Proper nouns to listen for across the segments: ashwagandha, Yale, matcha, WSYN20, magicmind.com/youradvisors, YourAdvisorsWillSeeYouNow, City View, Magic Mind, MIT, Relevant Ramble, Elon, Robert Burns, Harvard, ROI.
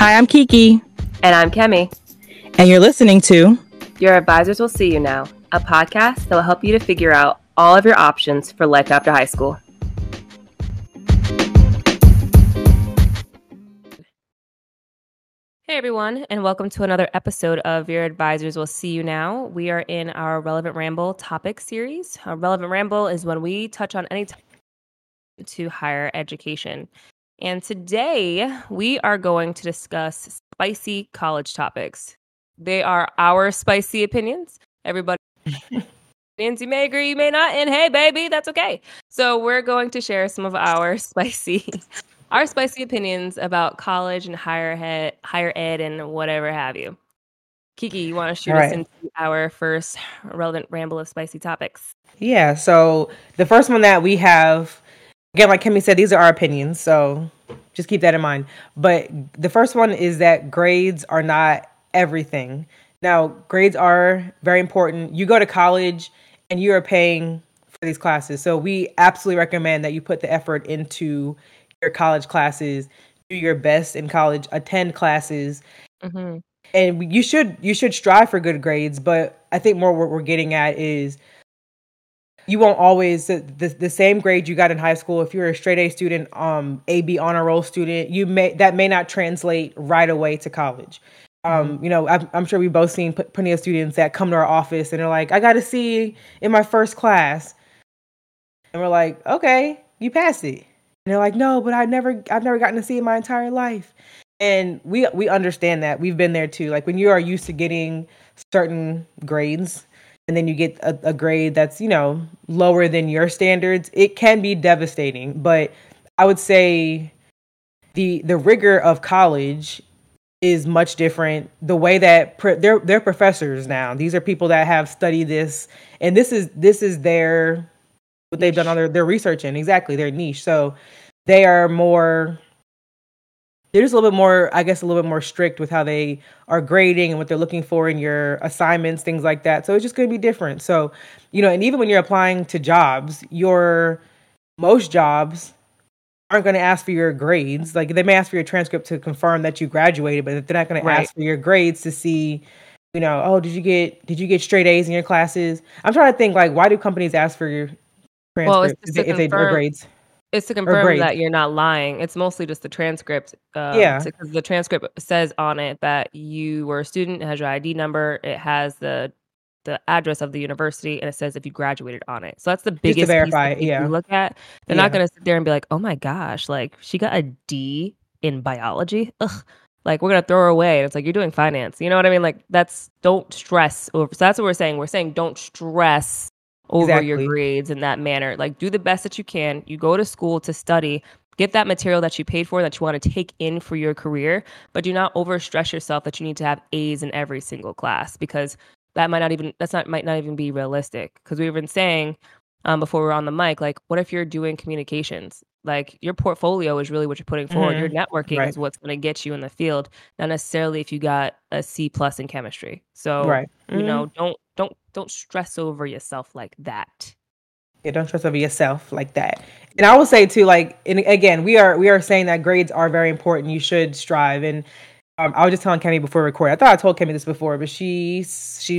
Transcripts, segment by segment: Hi, I'm Kiki. And I'm Kemi. And you're listening to Your Advisors Will See You Now, a podcast that will help you to figure out all of your options for life after high school. Hey everyone, and welcome to another episode of Your Advisors Will See You Now. We are in our Relevant Ramble topic series. Our Relevant Ramble is when we touch on any topic to higher education. And today we are going to discuss spicy college topics. They are our spicy opinions. Everybody, you may agree, you may not, and hey baby, that's okay. So we're going to share some of our spicy opinions about college and higher ed and whatever have you. Kiki, you want to shoot us into our first relevant ramble of spicy topics? Yeah, so the first one that we have, again, like Kemi said, these are our opinions, so just keep that in mind. But the first one is that grades are not everything. Now, grades are very important. You go to college and you are paying for these classes, so we absolutely recommend that you put the effort into your college classes, do your best in college, attend classes, and you should strive for good grades. But I think more what we're getting at is you won't always the same grade you got in high school. If you're a straight A student, AB honor roll student, that may not translate right away to college. You know, I'm sure we've both seen plenty of students that come to our office and they're like, "I got a C in my first class," and we're like, "Okay, you passed it." And they're like, "No, but I've never gotten to see in my entire life." And we understand that. We've been there too. Like when you are used to getting certain grades and then you get a grade that's, you know, lower than your standards, it can be devastating. But I would say the rigor of college is much different. The way that they're professors now. These are people that have studied this, and this is their what they've done on their research in, exactly, their niche. So they are more, they're just a little bit more, I guess, a little bit more strict with how they are grading and what they're looking for in your assignments, things like that. So it's just going to be different. So, you know, and even when you're applying to jobs, most jobs aren't going to ask for your grades. Like they may ask for your transcript to confirm that you graduated, but they're not going to ask for your grades to see, you know, oh, did you get straight A's in your classes? I'm trying to think, like, why do companies ask for your transcript grades? It's to confirm that you're not lying. It's mostly just the transcript. Because the transcript says on it that you were a student, it has your ID number, it has the address of the university, and it says if you graduated on it. So that's the biggest piece that you look at. They're not going to sit there and be like, oh my gosh, like she got a D in biology. Ugh. Like we're going to throw her away. And it's like, you're doing finance. You know what I mean? Like don't stress over. So that's what we're saying. We're saying don't stress over your grades in that manner. Like do the best that you can. You go to school to study, get that material that you paid for, that you want to take in for your career, but do not overstress yourself that you need to have A's in every single class, because that might not even be realistic. Because we've been saying before we were on the mic, like what if you're doing communications? Like your portfolio is really what you're putting forward. Your networking is what's going to get you in the field, not necessarily if you got a C+ in chemistry. So you know, don't stress over yourself like that. Yeah, don't stress over yourself like that. And I will say too, like, and again, we are saying that grades are very important. You should strive. And I was just telling Kemi before recording. I thought I told Kemi this before, but she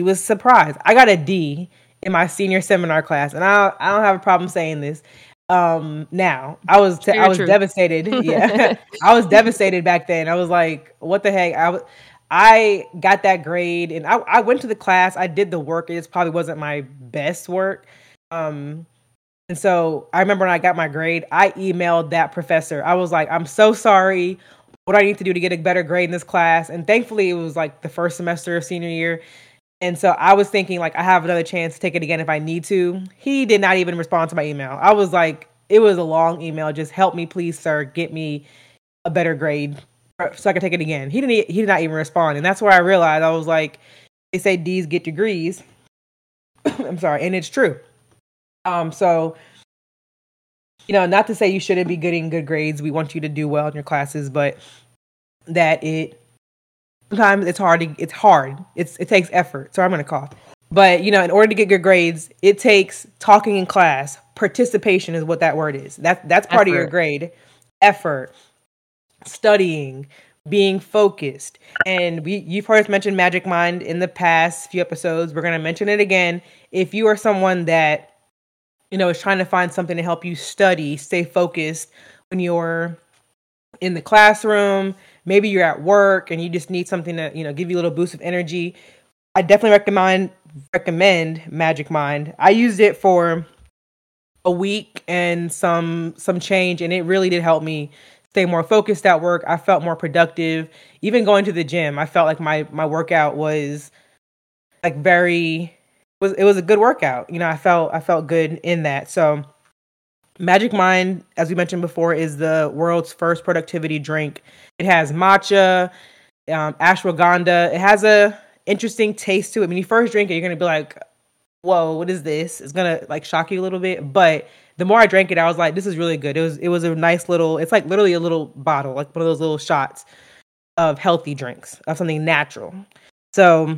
was surprised. I got a D in my senior seminar class, and I don't have a problem saying this. Now I was devastated. Yeah, I was devastated back then. I was like, what the heck? I got that grade and I went to the class. I did the work. It just probably wasn't my best work. And so I remember when I got my grade, I emailed that professor. I was like, I'm so sorry. What do I need to do to get a better grade in this class? And thankfully it was like the first semester of senior year. And so I was thinking like, I have another chance to take it again if I need to. He did not even respond to my email. I was like, it was a long email. Just help me, please, sir, get me a better grade so I could take it again. He did not even respond. And that's where I realized, I was like, they say D's get degrees. I'm sorry. And it's true. So, you know, not to say you shouldn't be getting good grades. We want you to do well in your classes, but that sometimes it's hard. It takes effort. So I'm going to cough. But, you know, in order to get good grades, it takes talking in class. Participation is what that word is. That's part of your grade. Effort. Studying, being focused. And you've heard us mention Magic Mind in the past few episodes. We're going to mention it again. If you are someone that, you know, is trying to find something to help you study, stay focused when you're in the classroom, maybe you're at work and you just need something to, you know, give you a little boost of energy, I definitely recommend Magic Mind. I used it for a week and some change, and it really did help me stay more focused at work. I felt more productive. Even going to the gym, I felt like my workout was like it was a good workout. You know, I felt good in that. So Magic Mind, as we mentioned before, is the world's first productivity drink. It has matcha, ashwagandha. It has a interesting taste to it. When you first drink it, you're going to be like, whoa, what is this? It's going to like shock you a little bit. But the more I drank it, I was like, this is really good. It was a nice little, it's like literally a little bottle, like one of those little shots of healthy drinks, of something natural. So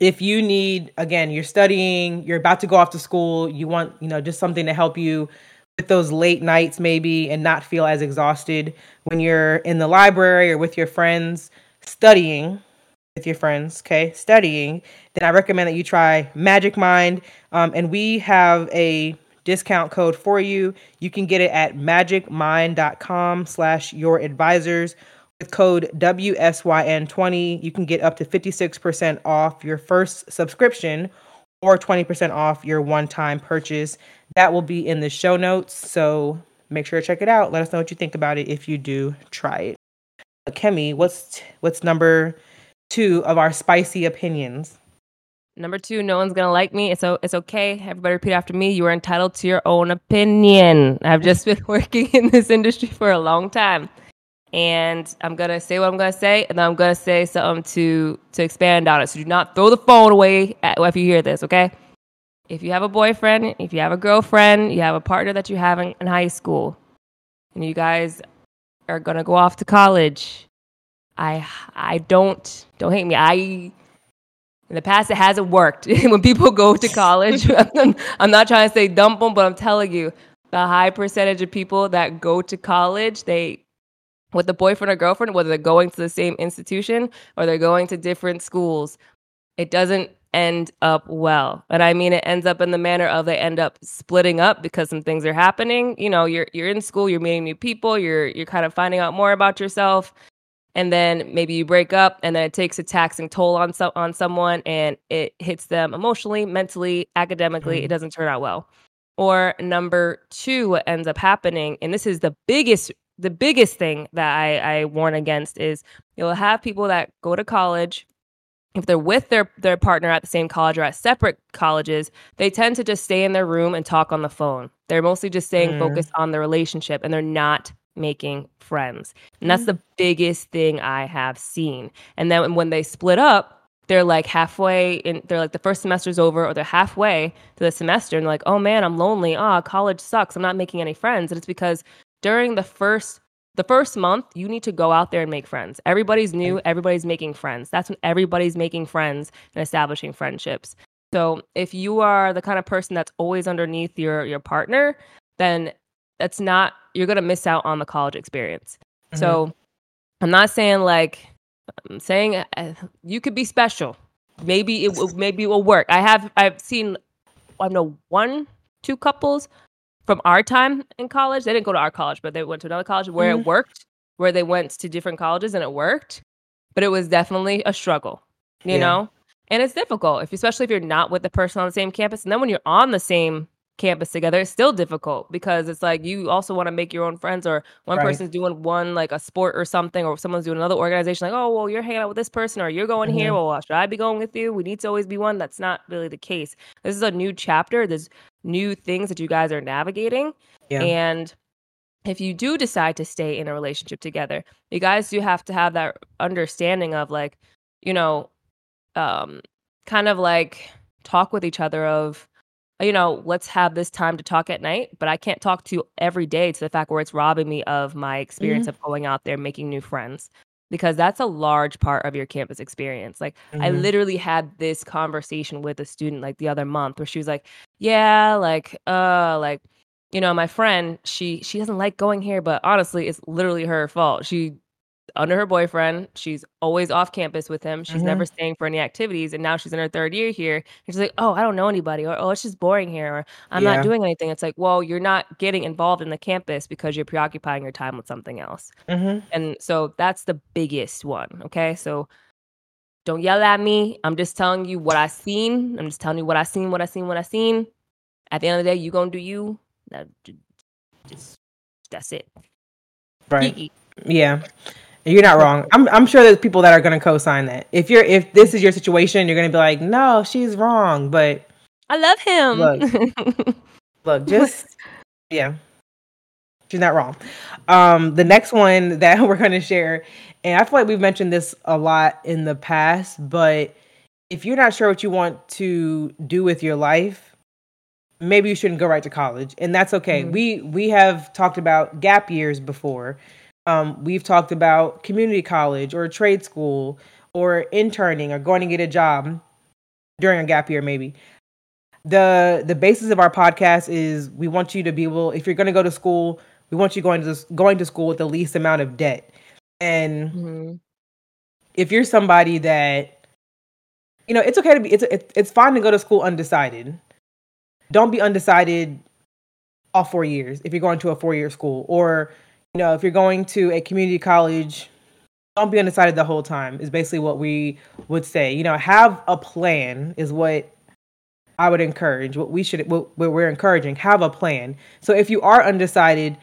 if you need, again, you're studying, you're about to go off to school, you want, you know, just something to help you with those late nights maybe and not feel as exhausted when you're in the library or with your friends studying, then I recommend that you try Magic Mind. And we have a discount code for you. You can get it at magicmind.com/youradvisors. With code WSYN20, you can get up to 56% off your first subscription or 20% off your one-time purchase. That will be in the show notes, so make sure to check it out. Let us know what you think about it if you do try it. Kemi, what's number 2 of our spicy opinions? Number 2, no one's going to like me. It's okay. Everybody repeat after me. You are entitled to your own opinion. I've just been working in this industry for a long time. And I'm going to say what I'm going to say, and then I'm going to say something to expand on it. So do not throw the phone away if you hear this, okay? If you have a boyfriend, if you have a girlfriend, you have a partner that you have in high school, and you guys are going to go off to college, I don't hate me. In the past, it hasn't worked. When people go to college, I'm not trying to say dump them, but I'm telling you, the high percentage of people that go to college, with a boyfriend or girlfriend, whether they're going to the same institution or they're going to different schools, it doesn't end up well. And I mean, it ends up in the manner of they end up splitting up because some things are happening. You know, you're in school, you're meeting new people, you're kind of finding out more about yourself. And then maybe you break up, and then it takes a taxing toll on someone, and it hits them emotionally, mentally, academically. It doesn't turn out well. Or number 2, what ends up happening, and this is the biggest thing that I warn against, is you'll have people that go to college. If they're with their partner at the same college or at separate colleges, they tend to just stay in their room and talk on the phone. They're mostly just staying focused on the relationship, and they're not making friends. And that's the biggest thing I have seen. And then when they split up, they're like halfway in, they're like the first semester's over, or they're halfway to the semester, and they're like, oh man, I'm lonely. Ah, college sucks. I'm not making any friends. And it's because during the first month, you need to go out there and make friends. Everybody's new, everybody's making friends. That's when everybody's making friends and establishing friendships. So if you are the kind of person that's always underneath your partner, then that's not, you're going to miss out on the college experience. Mm-hmm. So I'm saying you could be special. Maybe it will work. I've seen, I don't know, 1-2 couples from our time in college. They didn't go to our college, but they went to another college where it worked, where they went to different colleges and it worked, but it was definitely a struggle, you know? And it's difficult, especially if you're not with the person on the same campus. And then when you're on the same campus together, it's still difficult because it's like you also want to make your own friends, or one person's doing one, like a sport or something, or someone's doing another organization, like, oh, well, you're hanging out with this person, or you're going here, well, should I be going with you? We need to always be one. That's not really the case. This is a new chapter. There's new things that you guys are navigating. Yeah. And if you do decide to stay in a relationship together, you guys do have to have that understanding of, like, you know, kind of like talk with each other of, you know, let's have this time to talk at night, but I can't talk to you every day to the fact where it's robbing me of my experience of going out there, making new friends, because that's a large part of your campus experience. Like I literally had this conversation with a student like the other month where she was like, yeah, like, you know, my friend, she doesn't like going here, but honestly, it's literally her fault. She under her boyfriend. She's always off campus with him. She's never staying for any activities. And now she's in her third year here. And she's like, oh, I don't know anybody. Or, oh, it's just boring here. Or I'm not doing anything. It's like, well, you're not getting involved in the campus because you're preoccupying your time with something else. And so that's the biggest one. Okay. So don't yell at me. I'm just telling you what I seen. I'm just telling you what I seen, what I seen, what I seen. At the end of the day, you going to do you. That's it. Right. Yeah. You're not wrong. I'm sure there's people that are going to co-sign that. If this is your situation, you're going to be like, no, she's wrong, but I love him. Look, just, yeah, she's not wrong. The next one that we're going to share, and I feel like we've mentioned this a lot in the past, but if you're not sure what you want to do with your life, maybe you shouldn't go right to college, and that's okay. We have talked about gap years before. We've talked about community college or trade school or interning or going to get a job during a gap year. Maybe the basis of our podcast is we want you to be able, if you're going to go to school, we want you going to school with the least amount of debt. And if you're somebody that, you know, it's okay to be, it's fine to go to school undecided. Don't be undecided all 4 years if you're going to a four-year school. Or, you know, if you're going to a community college, don't be undecided the whole time is basically what we would say. You know, have a plan is what I would encourage, what we're encouraging. Have a plan. So if you are undecided,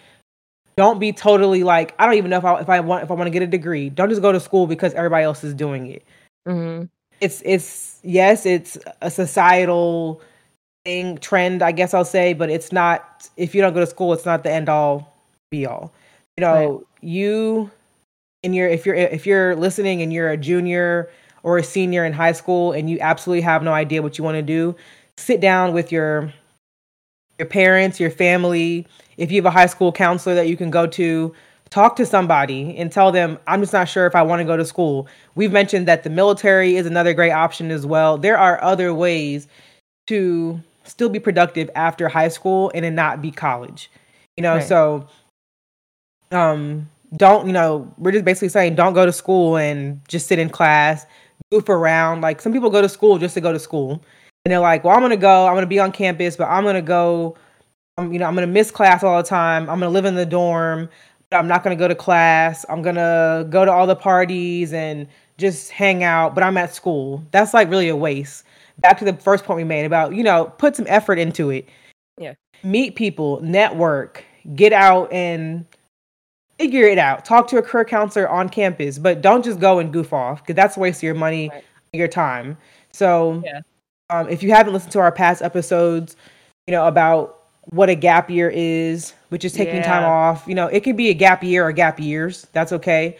don't be totally like, I don't even know if I want to get a degree. Don't just go to school because everybody else is doing it. It's a societal thing, trend, I guess I'll say, but it's not, if you don't go to school, it's not the end all be all, you know. You and your, if you're listening and you're a junior or a senior in high school and you absolutely have no idea what you want to do, sit down with your parents, your family. If you have a high school counselor that you can go to, talk to somebody and tell them, I'm just not sure if I want to go to school. We've mentioned that the military is another great option as well. There are other ways to still be productive after high school and then not be college, you know? Right. So, don't, you know, we're just basically saying, don't go to school and just sit in class, goof around. Like, some people go to school just to go to school and they're like, well, I'm going to be on campus, but I'm going to go, you know, I'm going to miss class all the time. I'm going to live in the dorm, but I'm not going to go to class. I'm going to go to all the parties and just hang out, but I'm at school. That's like really a waste. Back to the first point we made about, you know, put some effort into it. Yeah. Meet people, network, get out and figure it out. Talk to a career counselor on campus, but don't just go and goof off because that's a waste of your money, and your time. So if you haven't listened to our past episodes, you know, about what a gap year is, which is taking time off, you know, it could be a gap year or gap years. That's okay.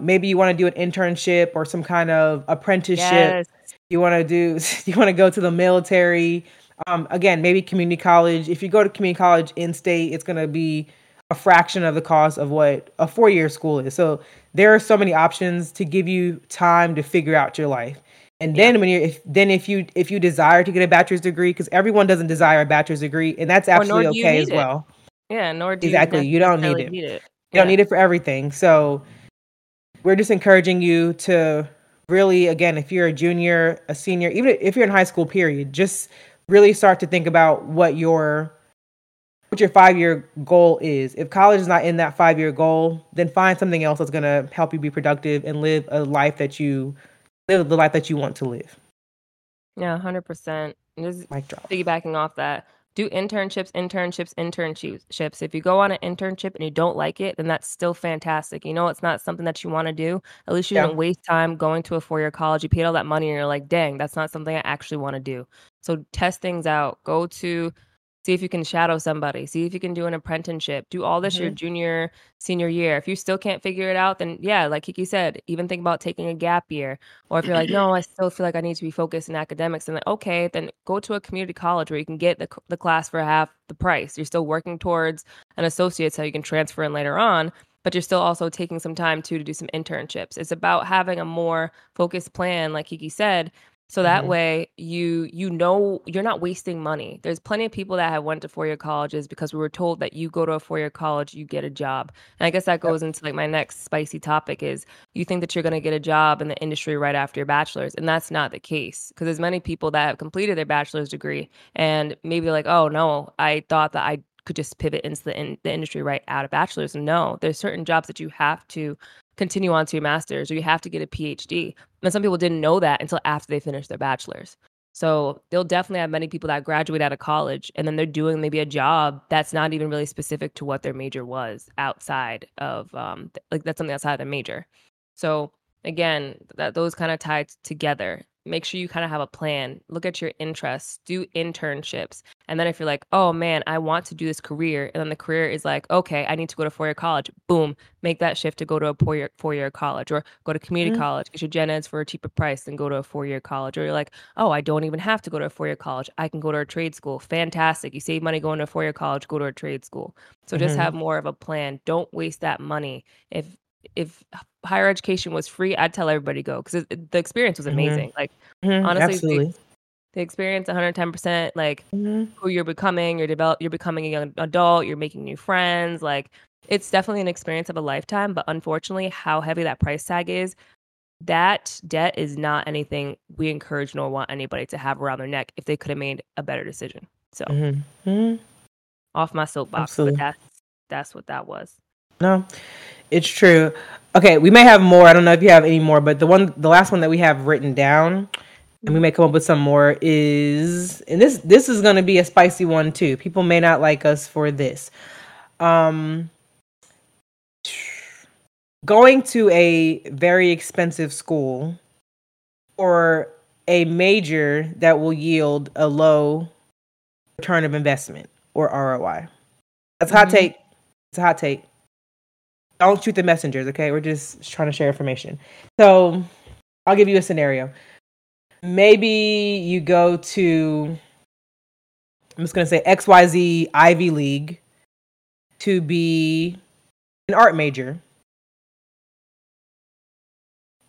Maybe you want to do an internship or some kind of apprenticeship. Yes. You want to go to the military. Again, maybe community college. If you go to community college in state, it's going to be a fraction of the cost of what a 4-year school is. So there are so many options to give you time to figure out your life. And then if you desire to get a bachelor's degree, because everyone doesn't desire a bachelor's degree, and that's absolutely okay as well. Yeah, nor do you exactly. You don't need it. You don't need it for everything. So we're just encouraging you to. Really, again, if you're a junior, a senior, even if you're in high school, period, just really start to think about what your 5-year goal is. If college is not in that 5-year goal, then find something else that's going to help you be productive and live a life that you live the life that you want to live. Yeah, 100%. Just piggybacking off that. Do internships. If you go on an internship and you don't like it, then that's still fantastic. You know, it's not something that you want to do. At least you didn't waste time going to a 4-year college. You paid all that money and you're like, dang, that's not something I actually want to do. So test things out. Go to see if you can shadow somebody. See if you can do an apprenticeship. Do all this your junior, senior year. If you still can't figure it out, then yeah, like Kiki said, even think about taking a gap year. Or if you're like, no, I still feel like I need to be focused in academics, and like, okay, then go to a community college where you can get the class for half the price. You're still working towards an associate so you can transfer in later on, but you're still also taking some time to do some internships. It's about having a more focused plan, like Kiki said, So that way you're not wasting money. There's plenty of people that have went to four-year colleges because we were told that you go to a four-year college, you get a job. And I guess that goes into like my next spicy topic is you think that you're going to get a job in the industry right after your bachelor's. And that's not the case because there's many people that have completed their bachelor's degree and maybe like, oh no, I thought that I could just pivot into the industry right out of bachelor's. No, there's certain jobs that you have to continue on to your master's or you have to get a PhD. And some people didn't know that until after they finished their bachelor's. So they'll definitely have many people that graduate out of college and then they're doing maybe a job that's not even really specific to what their major was outside of that's something outside of the major. So again, those kind of tied together. Make sure you kind of have a plan. Look at your interests, do internships. And then if you're like, oh man, I want to do this career. And then the career is like, okay, I need to go to four-year college. Boom, make that shift to go to a four-year college or go to community college. Get your gen eds for a cheaper price and go to a four-year college. Or you're like, oh, I don't even have to go to a four-year college. I can go to a trade school. Fantastic. You save money going to a four-year college, go to a trade school. So just have more of a plan. Don't waste that money. If higher education was free, I'd tell everybody go because the experience was amazing. Honestly, the experience 110%, who you're becoming, you're becoming a young adult, you're making new friends. Like it's definitely an experience of a lifetime, but unfortunately how heavy that price tag is, that debt is not anything we encourage nor want anybody to have around their neck if they could have made a better decision. So off my soapbox, but that's what that was. No, it's true. Okay, we may have more. I don't know if you have any more, but the last one that we have written down, and we may come up with some more is, and this is going to be a spicy one too. People may not like us for this. Going to a very expensive school or a major that will yield a low return of investment or ROI. That's a hot take. It's a hot take. Don't shoot the messengers, okay? We're just trying to share information. So I'll give you a scenario. Maybe you go to, I'm just going to say XYZ Ivy League to be an art major.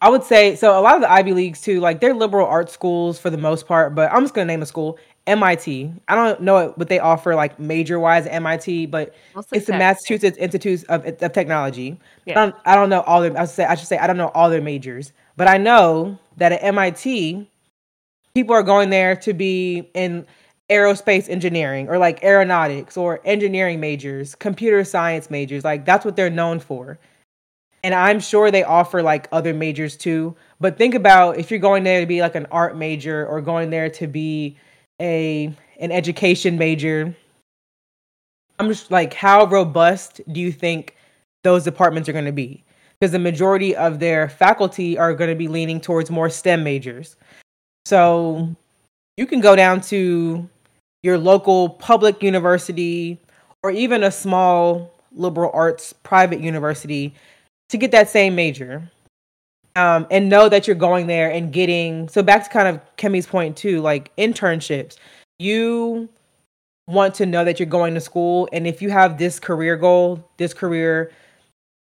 I would say, so a lot of the Ivy Leagues too, like they're liberal art schools for the most part, but I'm just going to name a school, MIT. I don't know what they offer like major-wise at MIT, but it's the Massachusetts Institute of Technology. Yeah. I don't know all their. I should say I don't know all their majors, but I know that at MIT, people are going there to be in aerospace engineering or like aeronautics or engineering majors, computer science majors. Like that's what they're known for, and I'm sure they offer like other majors too. But think about if you're going there to be like an art major or going there to be an education major. I'm just like, how robust do you think those departments are going to be? Because the majority of their faculty are going to be leaning towards more STEM majors. So you can go down to your local public university or even a small liberal arts private university to get that same major. And know that you're going there and getting, so back to kind of Kemi's point too, like internships, you want to know that you're going to school. And if you have this career goal, this career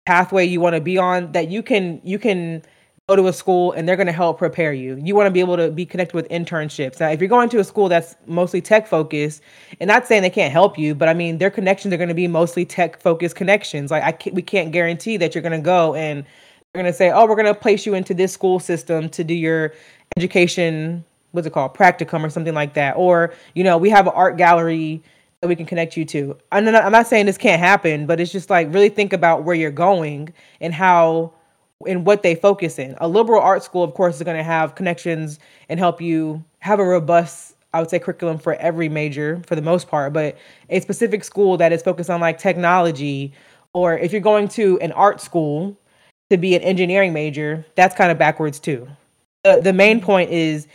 pathway you want to be on, that you can go to a school and they're going to help prepare you. You want to be able to be connected with internships. Now, if you're going to a school that's mostly tech focused, and not saying they can't help you, but I mean, their connections are going to be mostly tech focused connections. Like we can't guarantee that you're going to go and they're going to say, oh, we're going to place you into this school system to do your education, what's it called, practicum or something like that. Or, you know, we have an art gallery that we can connect you to. I'm not saying this can't happen, but it's just like really think about where you're going and how and what they focus in. A liberal arts school, of course, is going to have connections and help you have a robust, I would say, curriculum for every major for the most part. But a specific school that is focused on like technology, or if you're going to an art school to be an engineering major, that's kind of backwards too. The main point is,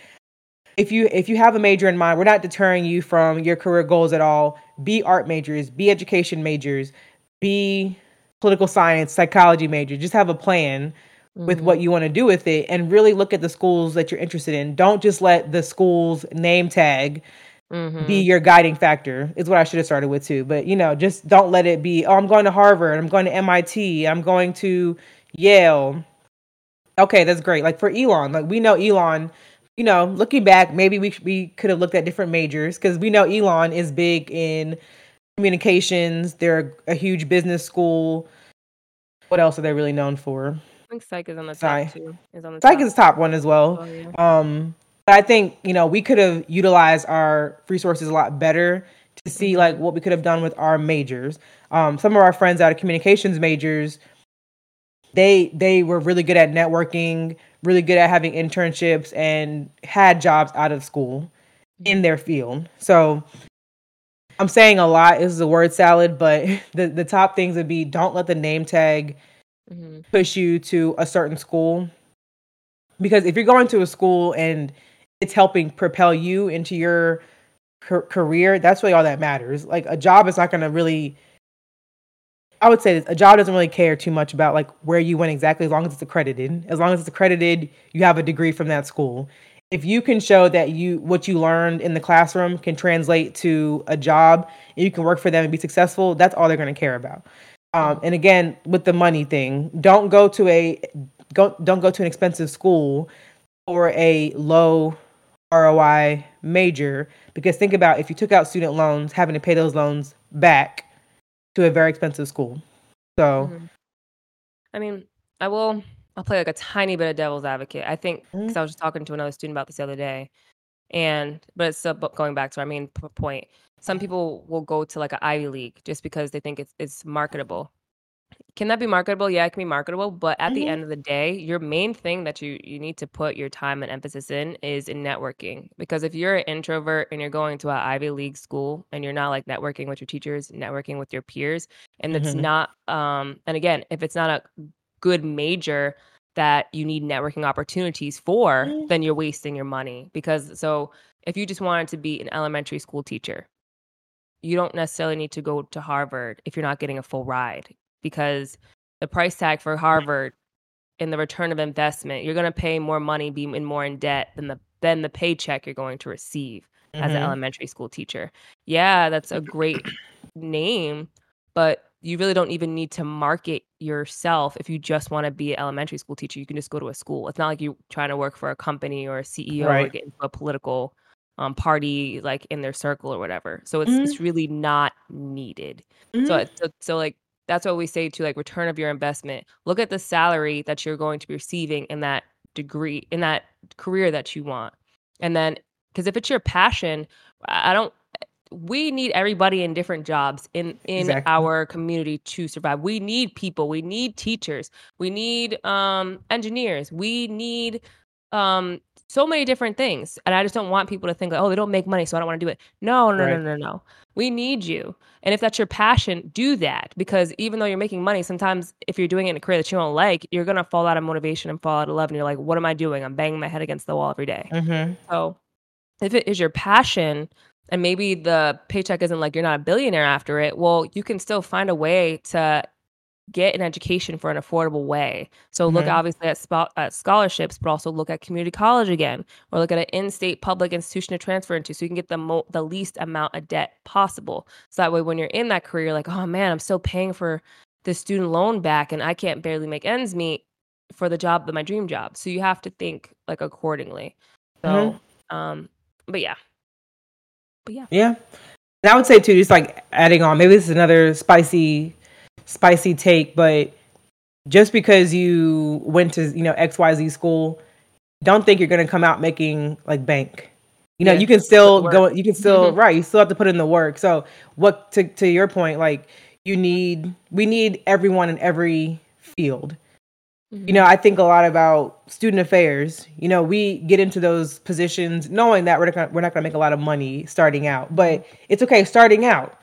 if you have a major in mind, we're not deterring you from your career goals at all. Be art majors, be education majors, be political science, psychology majors. Just have a plan with what you want to do with it, and really look at the schools that you're interested in. Don't just let the school's name tag be your guiding factor, is what I should have started with too. But you know, just don't let it be, oh, I'm going to Harvard, I'm going to MIT, I'm going to Yale. Okay, that's great. Like for Elon, like we know Elon you know, looking back, maybe we could have looked at different majors, because we know Elon is big in communications. They're a huge business school. What else are they really known for? I think psych is on the top too. Psych is the top one as well. Oh, yeah. But I think, you know, we could have utilized our resources a lot better to see like what we could have done with our majors. Some of our friends out of communications majors, they were really good at networking, really good at having internships, and had jobs out of school in their field. So I'm saying a lot. This is a word salad, but the top things would be, don't let the name tag push you to a certain school. Because if you're going to a school and it's helping propel you into your career, that's really all that matters. Like a job is not going to really, I would say this, a job doesn't really care too much about like where you went exactly, as long as it's accredited. As long as it's accredited, you have a degree from that school. If you can show that you what you learned in the classroom can translate to a job and you can work for them and be successful, that's all they're going to care about. And again, with the money thing, don't go to an expensive school or a low ROI major, because think about if you took out student loans, having to pay those loans back to a very expensive school. So, I mean, I'll play like a tiny bit of devil's advocate. I think, because I was just talking to another student about this the other day, but it's still going back to our main point. Some people will go to like an Ivy League just because they think it's marketable. Can that be marketable? Yeah, it can be marketable. But at the end of the day, your main thing that you need to put your time and emphasis in is in networking. Because if you're an introvert and you're going to an Ivy League school and you're not like networking with your teachers, networking with your peers, and it's not, and again, if it's not a good major that you need networking opportunities for, then you're wasting your money. Because so if you just wanted to be an elementary school teacher, you don't necessarily need to go to Harvard if you're not getting a full ride. Because the price tag for Harvard and the return of investment, you're going to pay more money, be in more in debt than the paycheck you're going to receive as an elementary school teacher. Yeah, that's a great name, but you really don't even need to market yourself if you just want to be an elementary school teacher. You can just go to a school. It's not like you're trying to work for a company or a CEO or get into a political party like in their circle or whatever. So it's really not needed. So like, that's what we say to like return of your investment. Look at the salary that you're going to be receiving in that degree, in that career that you want. And then, because if it's your passion, we need everybody in different jobs in exactly. our community to survive. We need people. We need teachers. We need engineers. We need so many different things. And I just don't want people to think like, oh, they don't make money, so I don't want to do it. No. We need you. And if that's your passion, do that. Because even though you're making money, sometimes if you're doing it in a career that you don't like, you're going to fall out of motivation and fall out of love. And you're like, what am I doing? I'm banging my head against the wall every day. So if it is your passion, and maybe the paycheck isn't like, you're not a billionaire after it, well, you can still find a way to get an education for an affordable way. So look obviously at scholarships, but also look at community college again, or look at an in-state public institution to transfer into, so you can get the least amount of debt possible. So that way, when you're in that career, you're like, oh man, I'm still paying for the student loan back and I can't barely make ends meet for the job, my dream job. So you have to think like accordingly. So, Yeah. And I would say too, just like adding on, maybe this is another spicy take, but just because you went to, you know, XYZ school, don't think you're going to come out making like bank. You know, you can still go, you can still, you still have to put in the work. So what, to your point, like we need everyone in every field. You know, I think a lot about student affairs. You know, we get into those positions knowing that we're not going to make a lot of money starting out, but it's okay starting out.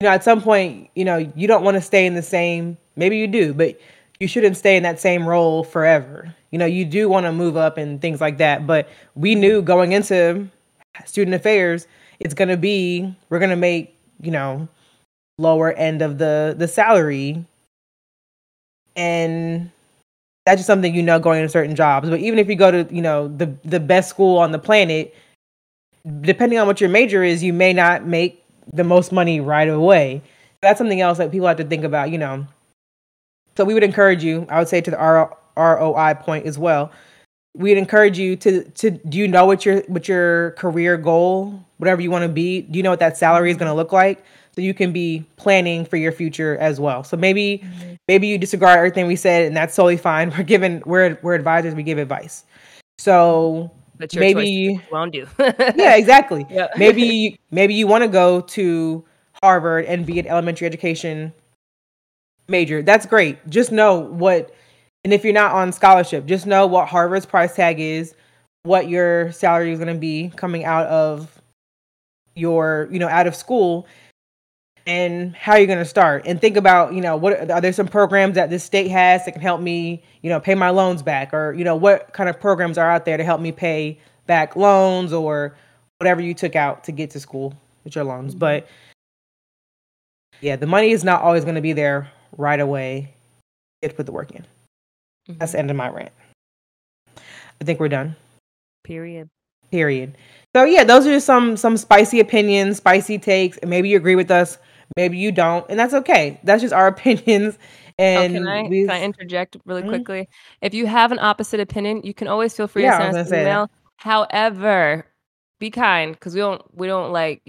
You know, at some point, you know, you don't want to stay in the same, maybe you do, but you shouldn't stay in that same role forever. You know, you do want to move up and things like that. But we knew going into student affairs, we're going to make, you know, lower end of the salary. And that's just something, you know, going into certain jobs. But even if you go to, you know, the best school on the planet, depending on what your major is, you may not make the most money right away. That's something else that people have to think about, you know. So we would encourage you, I would say, to the ROI point as well. we'd encourage you to do you know what your career goal, whatever you want to be, do you know what that salary is going to look like? So you can be planning for your future as well. So maybe you disregard everything we said, and that's totally fine. We're advisors, we give advice. So but your maybe choice won't do. Yeah, exactly. Yeah. Maybe you want to go to Harvard and be an elementary education major. That's great. Just know what, and if you're not on scholarship, just know what Harvard's price tag is, what your salary is going to be coming out of your, out of school, and how you're going to start, and think about, what are there some programs that this state has that can help me, pay my loans back, or, what kind of programs are out there to help me pay back loans or whatever you took out to get to school with your loans. But yeah, the money is not always going to be there right away. You have to put the work in. Mm-hmm. That's the end of my rant. I think we're done. Period. So yeah, those are just some spicy opinions, spicy takes, and maybe you agree with us. Maybe you don't, and that's okay. That's just our opinions. And can I interject really quickly? If you have an opposite opinion, you can always feel free to send us an email. However, be kind, because we don't like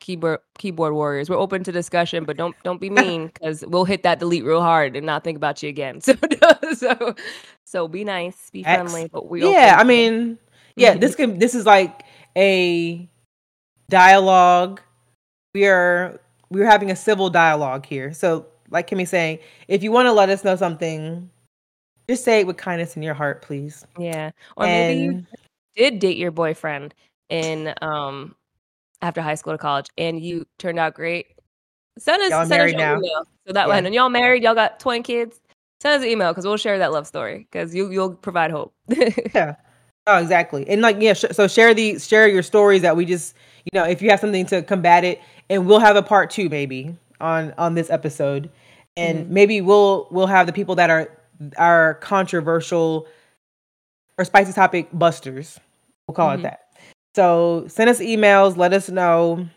keyboard warriors. We're open to discussion, but don't be mean, because we'll hit that delete real hard and not think about you again. So be nice, be friendly. But open. This is like a dialogue. We're having a civil dialogue here. So, like Kimmy saying, if you want to let us know something, just say it with kindness in your heart, please. Yeah. Or maybe you did date your boyfriend in after high school to college, and you turned out great. Send us an email. So that way, when y'all married, y'all got 20 kids, send us an email, because we'll share that love story, because you'll provide hope. Yeah. Oh, exactly. And so share your stories that we just, if you have something to combat it, and we'll have a part 2 maybe on this episode. And maybe we'll have the people that are controversial or spicy topic busters. We'll call it that. So send us emails. Let us know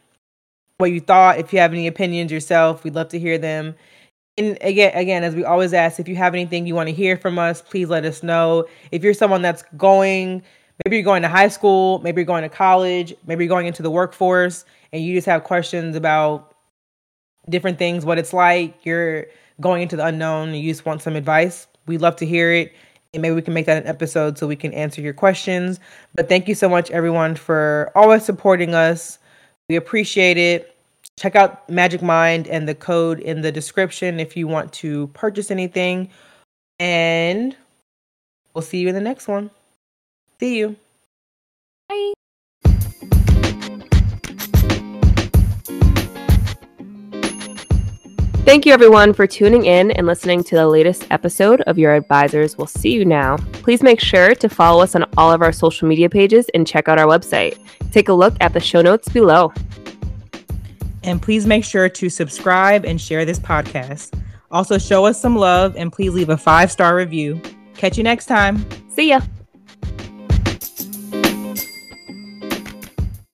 what you thought. If you have any opinions yourself, we'd love to hear them. And again, as we always ask, if you have anything you want to hear from us, please let us know. If you're someone that's maybe you're going to high school, maybe you're going to college, maybe you're going into the workforce, and you just have questions about different things, what it's like, you're going into the unknown, and you just want some advice, we'd love to hear it. And maybe we can make that an episode so we can answer your questions. But thank you so much, everyone, for always supporting us. We appreciate it. Check out Magic Mind and the code in the description if you want to purchase anything. And we'll see you in the next one. See you. Bye. Thank you, everyone, for tuning in and listening to the latest episode of Your Advisors Will See You Now. Please make sure to follow us on all of our social media pages and check out our website. Take a look at the show notes below. And please make sure to subscribe and share this podcast. Also, show us some love, and please leave a 5-star review. Catch you next time. See ya.